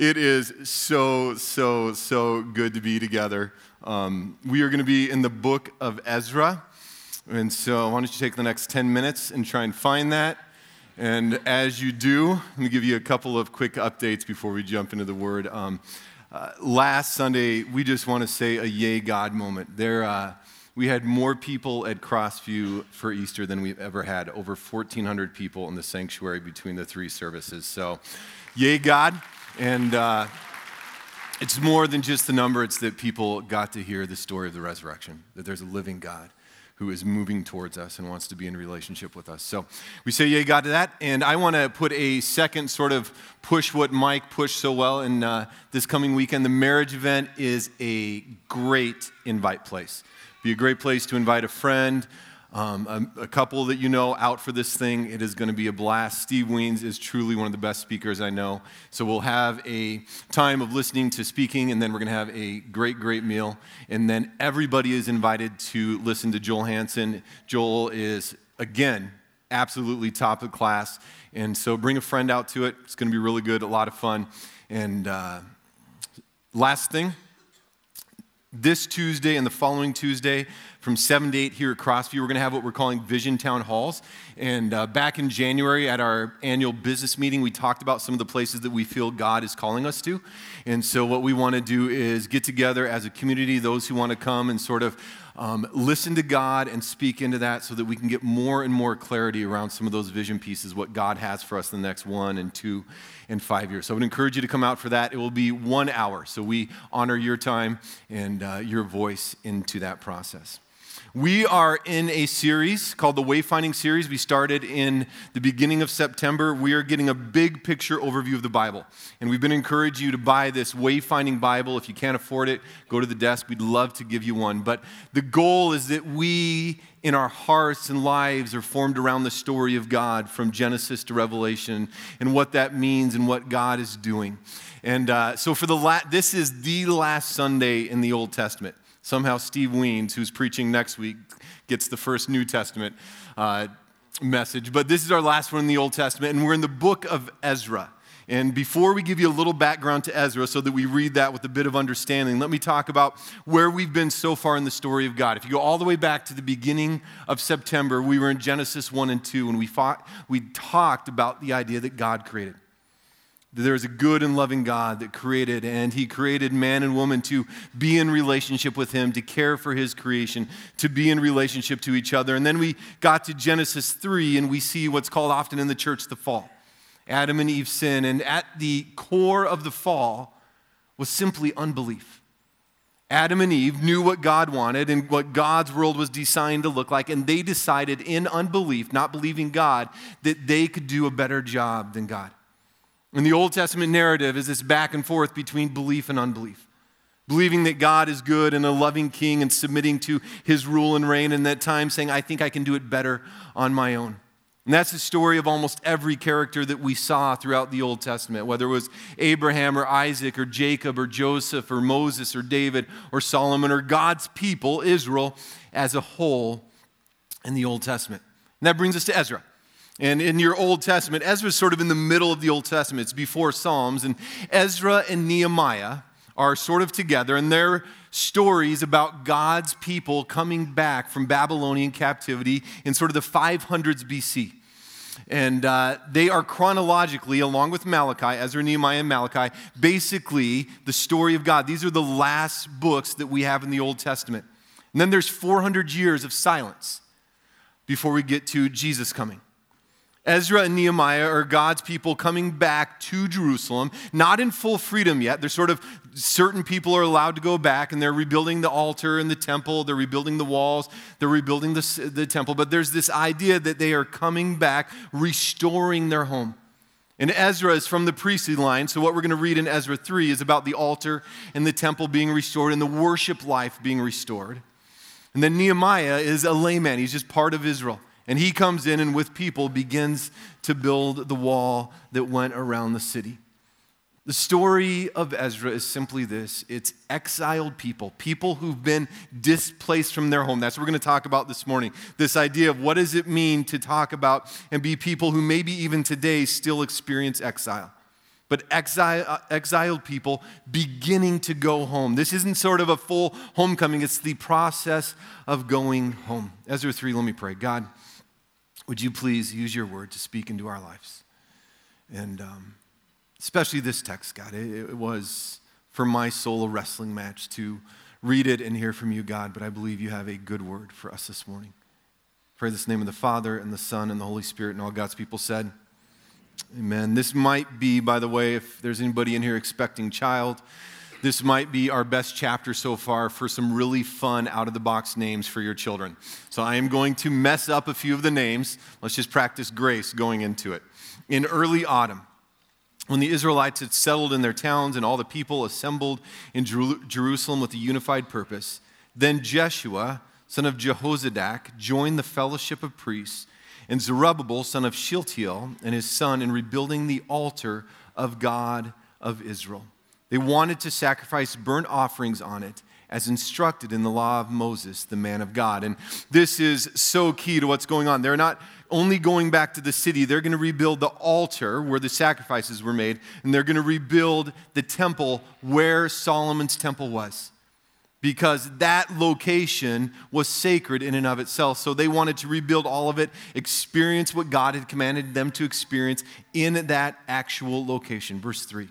It is so good to be together. We are going to be in the book of Ezra, and so why don't you take the next 10 minutes and try and find that. And as you do, let me give you a couple of quick updates before we jump into the Word. Last Sunday, we just want to say a yay God moment. We had more people at Crossview for Easter than we've ever had, over 1,400 people in the sanctuary between the three services. So yay God. And it's more than just the number, it's that people got to hear the story of the resurrection, that there's a living God who is moving towards us and wants to be in relationship with us. So we say yay God to that. And I want to put a second sort of push what Mike pushed so well in this coming weekend. The marriage event is a great invite place. Be a great place to invite a friend, a couple that you know out for this thing. It is going to be a blast. Steve Wiens is truly one of the best speakers I know. So we'll have a time of listening to speaking, and then we're going to have a great meal. And then everybody is invited to listen to Joel Hansen. Joel is, again, absolutely top of class. And so bring a friend out to it. It's going to be really good, a lot of fun. And last thing. This Tuesday and the following Tuesday from 7 to 8 here at Crossview, we're going to have what we're calling Vision Town Halls. And back in January at our annual business meeting, we talked about some of the places that we feel God is calling us to. And so what we want to do is get together as a community, those who want to come and sort of listen to God and speak into that so that we can get more and more clarity around some of those vision pieces, what God has for us in the next 1 and 2 and 5 years. So I would encourage you to come out for that. It will be 1 hour. So we honor your time and your voice into that process. We are in a series called the Wayfinding series. We started in the beginning of September. We are getting a big picture overview of the Bible. And we've been encouraging you to buy this Wayfinding Bible. If you can't afford it, go to the desk. We'd love to give you one. But the goal is that we, in our hearts and lives, are formed around the story of God from Genesis to Revelation and what that means and what God is doing. And so for this is the last Sunday in the Old Testament. Somehow Steve Wiens, who's preaching next week, gets the first New Testament message. But this is our last one in the Old Testament, and we're in the book of Ezra. And before we give you a little background to Ezra so that we read that with a bit of understanding, let me talk about where we've been so far in the story of God. If you go all the way back to the beginning of September, we were in Genesis 1 and 2, and we talked about the idea that God created. There is a good and loving God that created, and he created man and woman to be in relationship with him, to care for his creation, to be in relationship to each other. And then we got to Genesis 3, and we see what's called often in the church the fall. Adam and Eve sin, and at the core of the fall was simply unbelief. Adam and Eve knew what God wanted and what God's world was designed to look like, and they decided in unbelief, not believing God, that they could do a better job than God. And the Old Testament narrative is this back and forth between belief and unbelief. Believing that God is good and a loving king and submitting to his rule and reign, and that time saying, I think I can do it better on my own. And that's the story of almost every character that we saw throughout the Old Testament, whether it was Abraham or Isaac or Jacob or Joseph or Moses or David or Solomon or God's people, Israel, as a whole in the Old Testament. And that brings us to Ezra. And in your Old Testament, Ezra's sort of in the middle of the Old Testament. It's before Psalms. And Ezra and Nehemiah are sort of together. And their stories about God's people coming back from Babylonian captivity in sort of the 500s BC. And they are chronologically, along with Malachi, Ezra, Nehemiah, and Malachi, basically the story of God. These are the last books that we have in the Old Testament. And then there's 400 years of silence before we get to Jesus coming. Ezra and Nehemiah are God's people coming back to Jerusalem, not in full freedom yet. They're sort of, certain people are allowed to go back, and they're rebuilding the altar and the temple. They're rebuilding the walls. They're rebuilding the temple. But there's this idea that they are coming back, restoring their home. And Ezra is from the priestly line, so what we're going to read in Ezra 3 is about the altar and the temple being restored and the worship life being restored. And then Nehemiah is a layman. He's just part of Israel. And he comes in and with people begins to build the wall that went around the city. The story of Ezra is simply this. It's exiled people, people who've been displaced from their home. That's what we're going to talk about this morning. This idea of what does it mean to talk about and be people who maybe even today still experience exile. but exiled people beginning to go home. This isn't sort of a full homecoming. It's the process of going home. Ezra 3, let me pray. God, would you please use your word to speak into our lives? And especially this text, God. It was, for my soul, a wrestling match to read it and hear from you, God. But I believe you have a good word for us this morning. Pray this in the name of the Father and the Son and the Holy Spirit, and all God's people said, amen. This might be, by the way, if there's anybody in here expecting child, this might be our best chapter so far for some really fun out-of-the-box names for your children. So I am going to mess up a few of the names. Let's just practice grace going into it. In early autumn, when the Israelites had settled in their towns and all the people assembled in Jerusalem with a unified purpose, then Jeshua, son of Jehozadak, joined the fellowship of priests, and Zerubbabel, son of Shiltiel, and his son in rebuilding the altar of God of Israel. They wanted to sacrifice burnt offerings on it, as instructed in the law of Moses, the man of God. And this is so key to what's going on. They're not only going back to the city, they're going to rebuild the altar where the sacrifices were made, and they're going to rebuild the temple where Solomon's temple was, because that location was sacred in and of itself. So they wanted to rebuild all of it, experience what God had commanded them to experience in that actual location. Verse 3.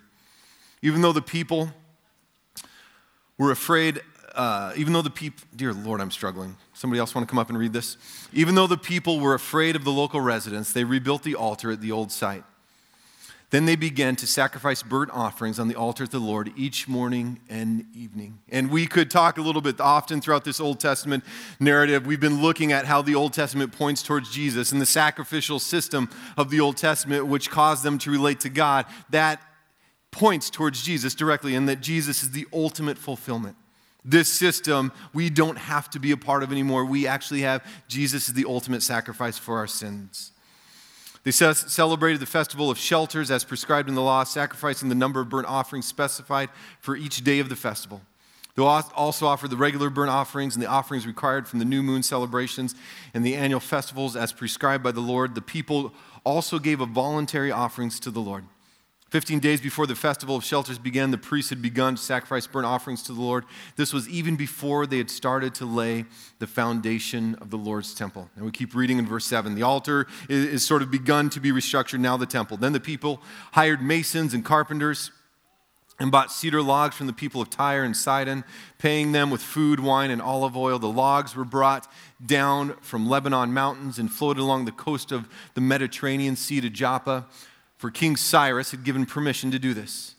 Even though the people were afraid of the local residents, they rebuilt the altar at the old site. Then they began to sacrifice burnt offerings on the altar of the Lord each morning and evening. And we could talk a little bit often throughout this Old Testament narrative. We've been looking at how the Old Testament points towards Jesus and the sacrificial system of the Old Testament, which caused them to relate to God. That points towards Jesus directly, and that Jesus is the ultimate fulfillment. This system we don't have to be a part of anymore. We actually have Jesus as the ultimate sacrifice for our sins. They celebrated the festival of shelters as prescribed in the law, sacrificing the number of burnt offerings specified for each day of the festival. They also offered the regular burnt offerings and the offerings required from the new moon celebrations and the annual festivals as prescribed by the Lord. The people also gave voluntary offerings to the Lord. 15 days before the festival of shelters began, the priests had begun to sacrifice burnt offerings to the Lord. This was even before they had started to lay the foundation of the Lord's temple. And we keep reading in verse 7. The altar is sort of begun to be restructured, now the temple. Then the people hired masons and carpenters and bought cedar logs from the people of Tyre and Sidon, paying them with food, wine, and olive oil. The logs were brought down from Lebanon mountains and floated along the coast of the Mediterranean Sea to Joppa, for King Cyrus had given permission to do this.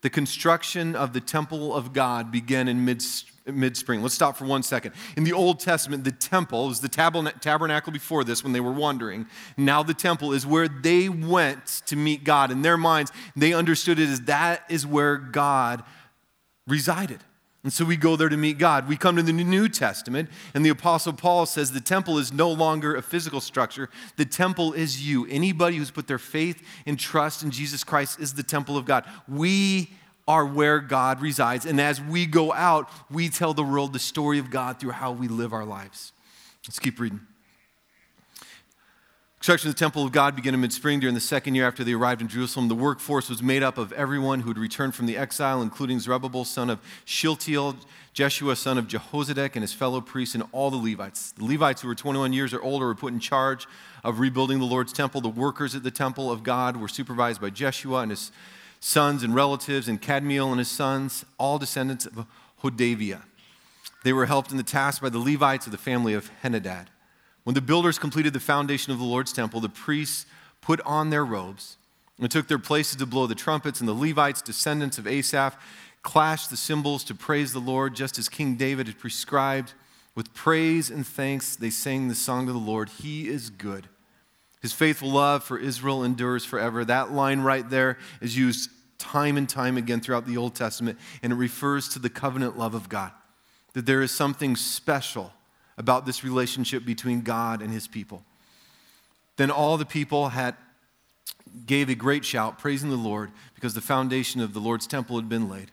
The construction of the temple of God began in mid-spring. Let's stop for 1 second. In the Old Testament, the temple was the tabernacle before this when they were wandering. Now the temple is where they went to meet God. In their minds, they understood it as that is where God resided. And so we go there to meet God. We come to the New Testament, and the Apostle Paul says the temple is no longer a physical structure. The temple is you. Anybody who's put their faith and trust in Jesus Christ is the temple of God. We are where God resides. And as we go out, we tell the world the story of God through how we live our lives. Let's keep reading. Construction of the temple of God began in mid-spring. During the second year after they arrived in Jerusalem, the workforce was made up of everyone who had returned from the exile, including Zerubbabel, son of Shiltiel, Jeshua, son of Jehozadak, and his fellow priests, and all the Levites. The Levites who were 21 years or older were put in charge of rebuilding the Lord's temple. The workers at the temple of God were supervised by Jeshua and his sons and relatives, and Kadmiel and his sons, all descendants of Hodavia. They were helped in the task by the Levites of the family of Henedad. When the builders completed the foundation of the Lord's temple, the priests put on their robes and took their places to blow the trumpets, and the Levites, descendants of Asaph, clashed the cymbals to praise the Lord, just as King David had prescribed. With praise and thanks, they sang the song of the Lord, "He is good. His faithful love for Israel endures forever." That line right there is used time and time again throughout the Old Testament, and it refers to the covenant love of God, that there is something special about this relationship between God and his people. Then all the people gave a great shout, praising the Lord, because the foundation of the Lord's temple had been laid.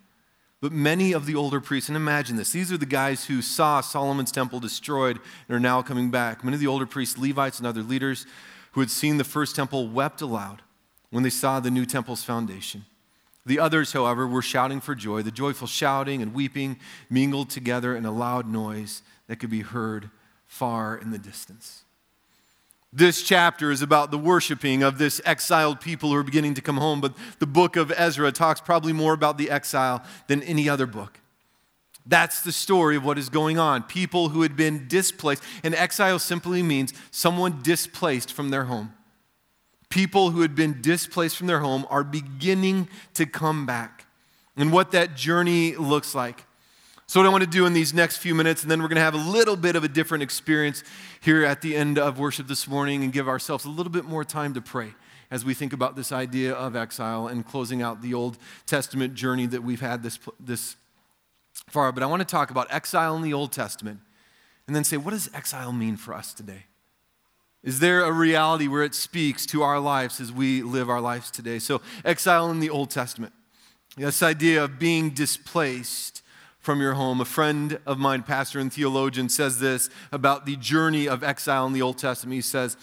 But many of the older priests, and imagine this, these are the guys who saw Solomon's temple destroyed and are now coming back. Many of the older priests, Levites, and other leaders who had seen the first temple wept aloud when they saw the new temple's foundation. The others, however, were shouting for joy. The joyful shouting and weeping mingled together in a loud noise that could be heard far in the distance. This chapter is about the worshiping of this exiled people who are beginning to come home, but the book of Ezra talks probably more about the exile than any other book. That's the story of what is going on. People who had been displaced, and exile simply means someone displaced from their home. People who had been displaced from their home are beginning to come back, and what that journey looks like. So what I want to do in these next few minutes, and then we're going to have a little bit of a different experience here at the end of worship this morning and give ourselves a little bit more time to pray as we think about this idea of exile and closing out the Old Testament journey that we've had this far. But I want to talk about exile in the Old Testament and then say, what does exile mean for us today? Is there a reality where it speaks to our lives as we live our lives today? So exile in the Old Testament, this idea of being displaced from your home. A friend of mine, pastor and theologian, says this about the journey of exile in the Old Testament. He says,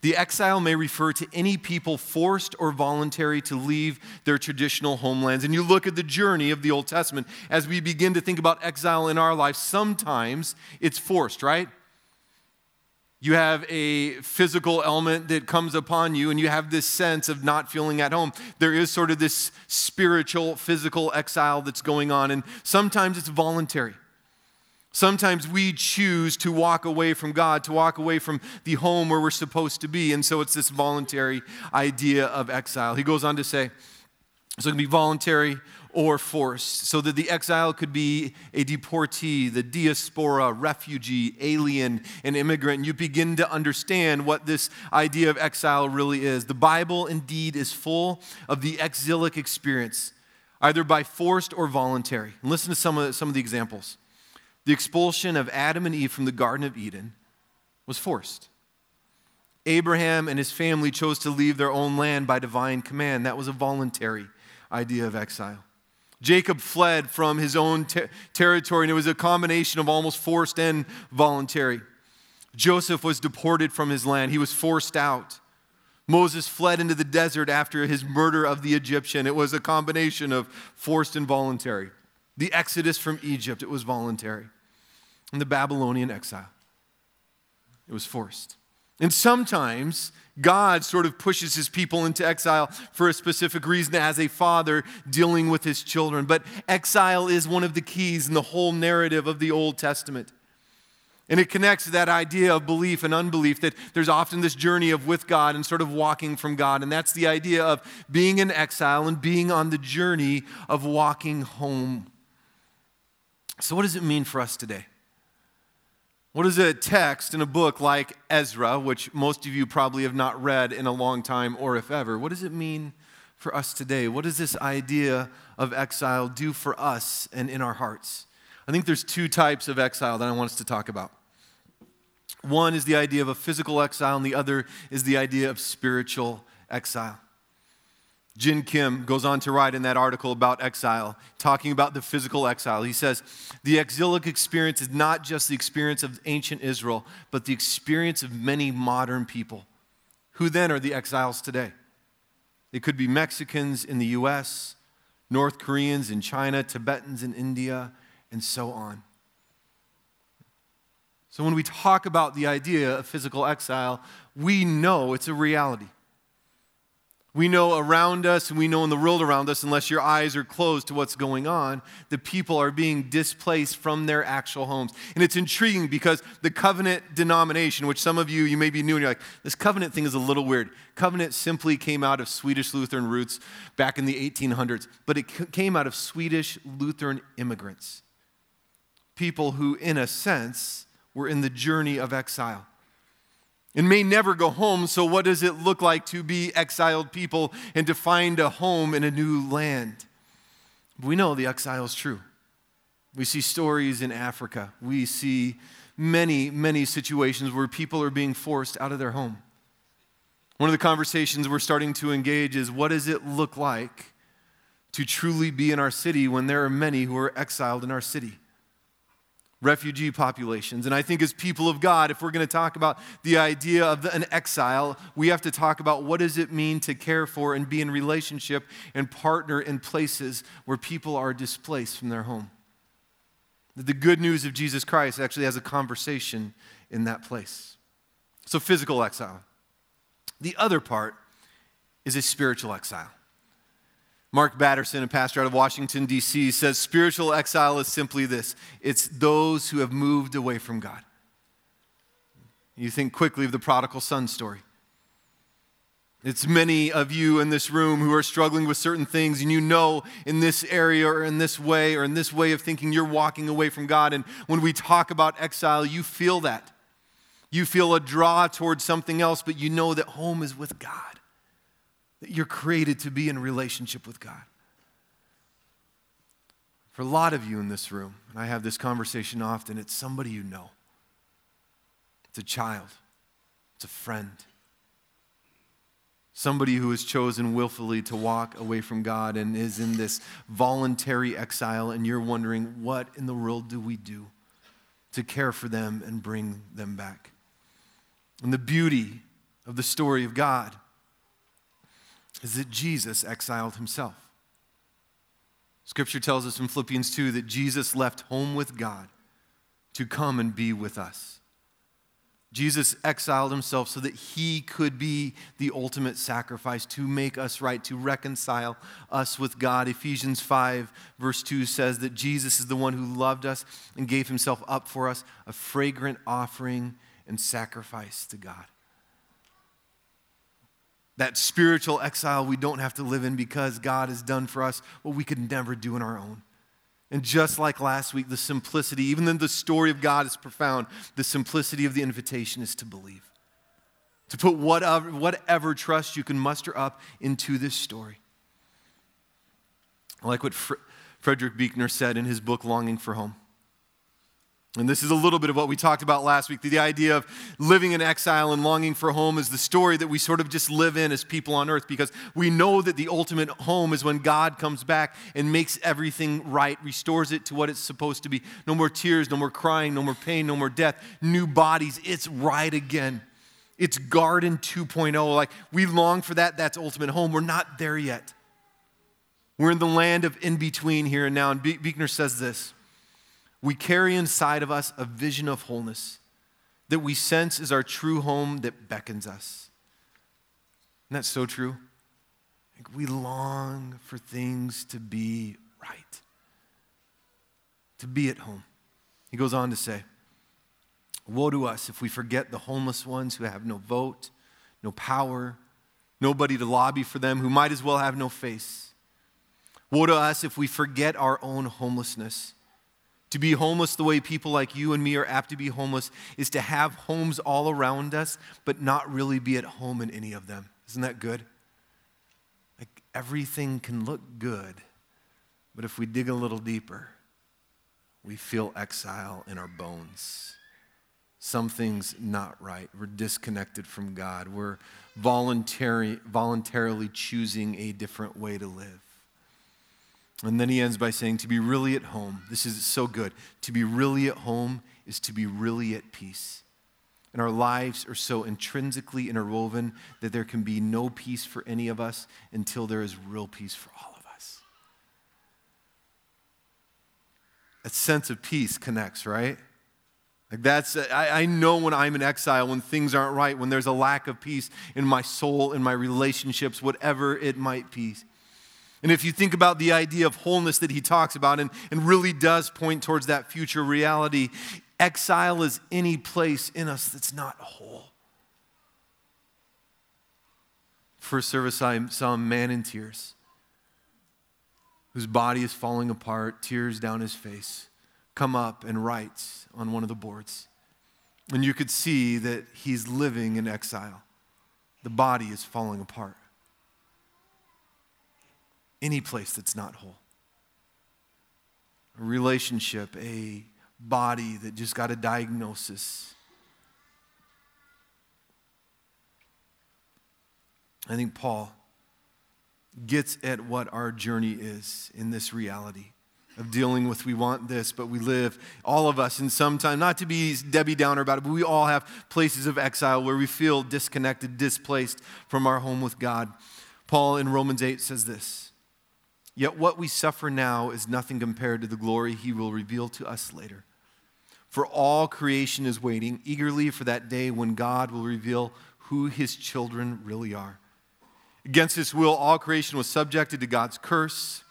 the exile may refer to any people forced or voluntary to leave their traditional homelands. And you look at the journey of the Old Testament as we begin to think about exile in our life. Sometimes it's forced, right? You have a physical ailment that comes upon you and you have this sense of not feeling at home. There is sort of this spiritual, physical exile that's going on, and sometimes it's voluntary. Sometimes we choose to walk away from God, to walk away from the home where we're supposed to be, and so it's this voluntary idea of exile. He goes on to say, so it can be voluntary or forced, so that the exile could be a deportee, the diaspora, refugee, alien, an immigrant. And you begin to understand what this idea of exile really is. The Bible indeed is full of the exilic experience, either by forced or voluntary. And listen to some of the examples. The expulsion of Adam and Eve from the Garden of Eden was forced. Abraham and his family chose to leave their own land by divine command. That was a voluntary idea of exile. Jacob fled from his own territory, and it was a combination of almost forced and voluntary. Joseph was deported from his land. He was forced out. Moses fled into the desert after his murder of the Egyptian. It was a combination of forced and voluntary. The exodus from Egypt, it was voluntary. And the Babylonian exile, it was forced. And sometimes God sort of pushes his people into exile for a specific reason, as a father dealing with his children. But exile is one of the keys in the whole narrative of the Old Testament. And it connects to that idea of belief and unbelief, that there's often this journey of with God and sort of walking from God. And that's the idea of being in exile and being on the journey of walking home. So what does it mean for us today? What does a text in a book like Ezra, which most of you probably have not read in a long time or if ever, what does it mean for us today? What does this idea of exile do for us and in our hearts? I think there's two types of exile that I want us to talk about. One is the idea of a physical exile, and the other is the idea of spiritual exile. Jin Kim goes on to write in that article about exile, talking about the physical exile. He says, the exilic experience is not just the experience of ancient Israel, but the experience of many modern people. Who then are the exiles today? It could be Mexicans in the U.S., North Koreans in China, Tibetans in India, and so on. So when we talk about the idea of physical exile, we know it's a reality. We know around us, and we know in the world around us, unless your eyes are closed to what's going on, the people are being displaced from their actual homes. And it's intriguing because the covenant denomination, which some of you may be new and you're like, this covenant thing is a little weird. Covenant simply came out of Swedish Lutheran roots back in the 1800s, but it came out of Swedish Lutheran immigrants. People who, in a sense, were in the journey of exile. And may never go home, so what does it look like to be exiled people and to find a home in a new land? We know the exile is true. We see stories in Africa. We see many, many situations where people are being forced out of their home. One of the conversations we're starting to engage is, what does it look like to truly be in our city when there are many who are exiled in our city? refugee populations. And I think as people of God, if we're going to talk about the idea of an exile, we have to talk about what does it mean to care for and be in relationship and partner in places where people are displaced from their home. The good news of Jesus Christ actually has a conversation in that place. So physical exile. The other part is a spiritual exile. Mark Batterson, a pastor out of Washington, D.C., says spiritual exile is simply this. It's those who have moved away from God. You think quickly of the prodigal son story. It's many of you in this room who are struggling with certain things, and you know in this area or in this way of thinking, you're walking away from God. And when we talk about exile, you feel that. You feel a draw towards something else, but you know that home is with God. That you're created to be in relationship with God. For a lot of you in this room, and I have this conversation often, it's somebody you know. It's a child. It's a friend. Somebody who has chosen willfully to walk away from God and is in this voluntary exile, and you're wondering, what in the world do we do to care for them and bring them back? And the beauty of the story of God is that Jesus exiled himself. Scripture tells us in Philippians 2 that Jesus left home with God to come and be with us. Jesus exiled himself so that he could be the ultimate sacrifice to make us right, to reconcile us with God. Ephesians 5 verse 2 says that Jesus is the one who loved us and gave himself up for us, a fragrant offering and sacrifice to God. That spiritual exile we don't have to live in because God has done for us what we could never do on our own. And just like last week, the simplicity, even though the story of God is profound, the simplicity of the invitation is to believe. To put whatever trust you can muster up into this story. I like what Frederick Buechner said in his book, Longing for Home. And this is a little bit of what we talked about last week. The idea of living in exile and longing for home is the story that we sort of just live in as people on earth, because we know that the ultimate home is when God comes back and makes everything right, restores it to what it's supposed to be. No more tears, no more crying, no more pain, no more death, new bodies. It's right again. It's Garden 2.0. Like, we long for that. That's ultimate home. We're not there yet. We're in the land of in between here and now. And Buechner says this. We carry inside of us a vision of wholeness that we sense is our true home that beckons us. Isn't that so true? Like, we long for things to be right, to be at home. He goes on to say, woe to us if we forget the homeless ones who have no vote, no power, nobody to lobby for them, who might as well have no face. Woe to us if we forget our own homelessness. To be homeless the way people like you and me are apt to be homeless is to have homes all around us, but not really be at home in any of them. Isn't that good? Like, everything can look good, but if we dig a little deeper, we feel exile in our bones. Something's not right. We're disconnected from God. We're voluntarily choosing a different way to live. And then he ends by saying, to be really at home, this is so good, to be really at home is to be really at peace. And our lives are so intrinsically interwoven that there can be no peace for any of us until there is real peace for all of us. That sense of peace connects, right? Like, that's, I know when I'm in exile, when things aren't right, when there's a lack of peace in my soul, in my relationships, whatever it might be. And if you think about the idea of wholeness that he talks about and really does point towards that future reality, exile is any place in us that's not whole. First service, I saw a man in tears, whose body is falling apart, tears down his face, come up and writes on one of the boards. And you could see that he's living in exile. The body is falling apart. Any place that's not whole. A relationship, a body that just got a diagnosis. I think Paul gets at what our journey is in this reality. of dealing with, we want this, but we live, all of us in some time, not to be Debbie Downer about it, but we all have places of exile where we feel disconnected, displaced from our home with God. Paul in Romans 8 says this, "Yet what we suffer now is nothing compared to the glory he will reveal to us later. For all creation is waiting eagerly for that day when God will reveal who his children really are. Against his will, all creation was subjected to God's curse,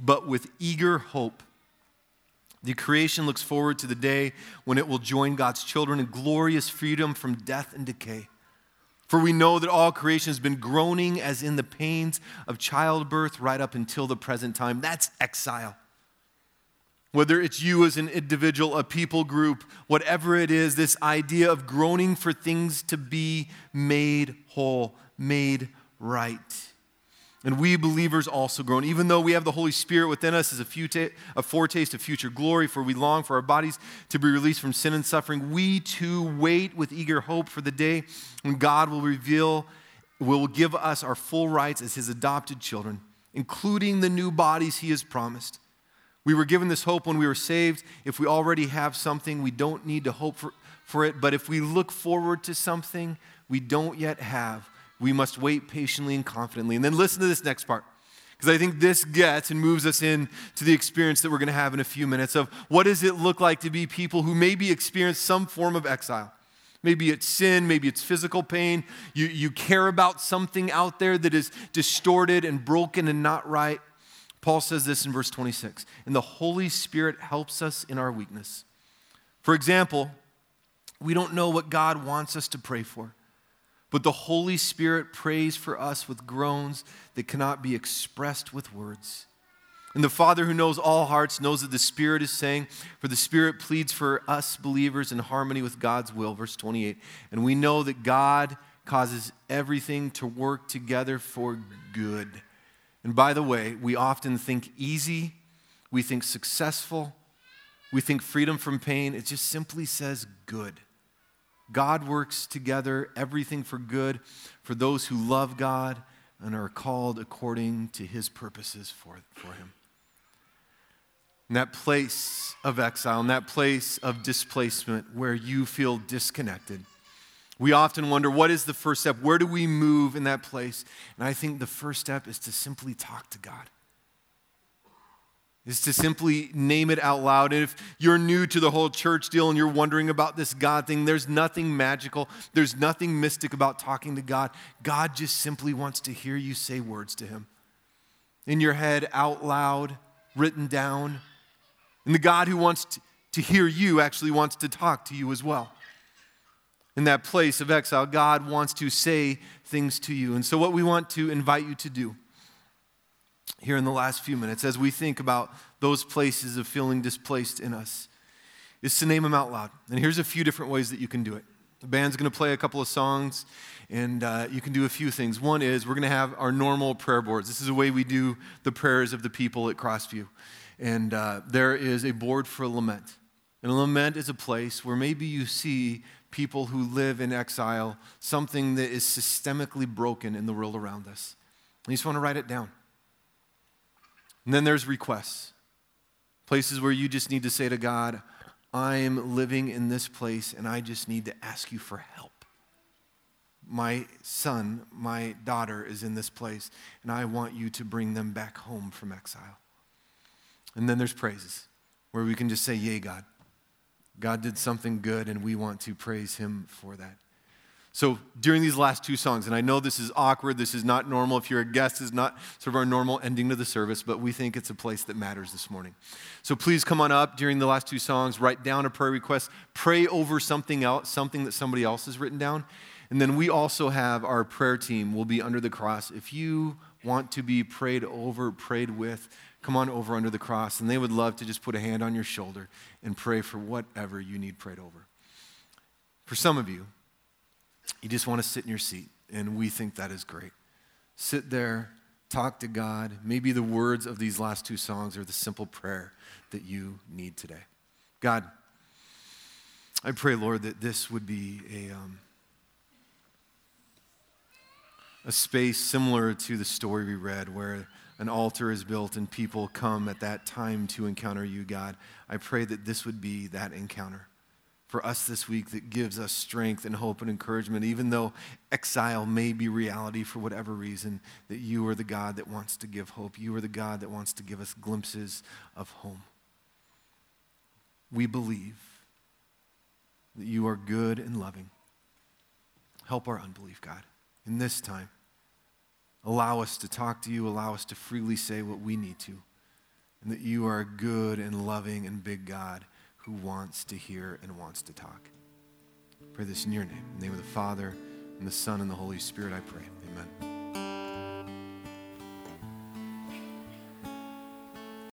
but with eager hope, the creation looks forward to the day when it will join God's children in glorious freedom from death and decay. For we know that all creation has been groaning as in the pains of childbirth right up until the present time." That's exile. Whether it's you as an individual, a people group, whatever it is, this idea of groaning for things to be made whole, made right. And we believers also groan, even though we have the Holy Spirit within us as a foretaste of future glory, for we long for our bodies to be released from sin and suffering. We too wait with eager hope for the day when God will give us our full rights as his adopted children, including the new bodies he has promised. We were given this hope when we were saved. If we already have something, we don't need to hope for it. But if we look forward to something we don't yet have, we must wait patiently and confidently. And then listen to this next part, because I think this gets and moves us in to the experience that we're going to have in a few minutes of what does it look like to be people who maybe experience some form of exile. Maybe it's sin, maybe it's physical pain. You care about something out there that is distorted and broken and not right. Paul says this in verse 26, "And the Holy Spirit helps us in our weakness. For example, we don't know what God wants us to pray for, but the Holy Spirit prays for us with groans that cannot be expressed with words. And the Father who knows all hearts knows that the Spirit is saying, for the Spirit pleads for us believers in harmony with God's will." Verse 28, "And we know that God causes everything to work together for good." And by the way, we often think easy, we think successful, we think freedom from pain. It just simply says good. God works together everything for good for those who love God and are called according to his purposes for him. In that place of exile, in that place of displacement where you feel disconnected, we often wonder, what is the first step? Where do we move in that place? And I think the first step is to simply talk to God, is to simply name it out loud. And if you're new to the whole church deal and you're wondering about this God thing, there's nothing magical. There's nothing mystic about talking to God. God just simply wants to hear you say words to him. In your head, out loud, written down. And the God who wants to hear you actually wants to talk to you as well. In that place of exile, God wants to say things to you. And so what we want to invite you to do here in the last few minutes as we think about those places of feeling displaced in us is to name them out loud. And here's a few different ways that you can do it. The band's going to play a couple of songs, and you can do a few things. One is we're going to have our normal prayer boards. This is the way we do the prayers of the people at Crossview. And there is a board for lament. And lament is a place where maybe you see people who live in exile, something that is systemically broken in the world around us. And you just want to write it down. And then there's requests, places where you just need to say to God, I'm living in this place and I just need to ask you for help. My son, my daughter is in this place and I want you to bring them back home from exile. And then there's praises, where we can just say, yay, God. God did something good, and we want to praise him for that. So during these last two songs, and I know this is awkward, this is not normal. If you're a guest, it's not sort of our normal ending to the service, but we think it's a place that matters this morning. So please come on up during the last two songs, write down a prayer request, pray over something else, something that somebody else has written down. And then we also have our prayer team will be under the cross. If you want to be prayed over, prayed with, come on over under the cross, and they would love to just put a hand on your shoulder and pray for whatever you need prayed over. For some of you, you just want to sit in your seat, and we think that is great. Sit there, talk to God. Maybe the words of these last two songs are the simple prayer that you need today. God, I pray, Lord, that this would be a space similar to the story we read where an altar is built and people come at that time to encounter you, God. I pray that this would be that encounter for us this week that gives us strength and hope and encouragement, even though exile may be reality for whatever reason, that you are the God that wants to give hope. You are the God that wants to give us glimpses of home. We believe that you are good and loving. Help our unbelief, God, in this time. Allow us to talk to you. Allow us to freely say what we need to. And that you are a good and loving and big God who wants to hear and wants to talk. I pray this in your name. In the name of the Father, and the Son, and the Holy Spirit, I pray. Amen.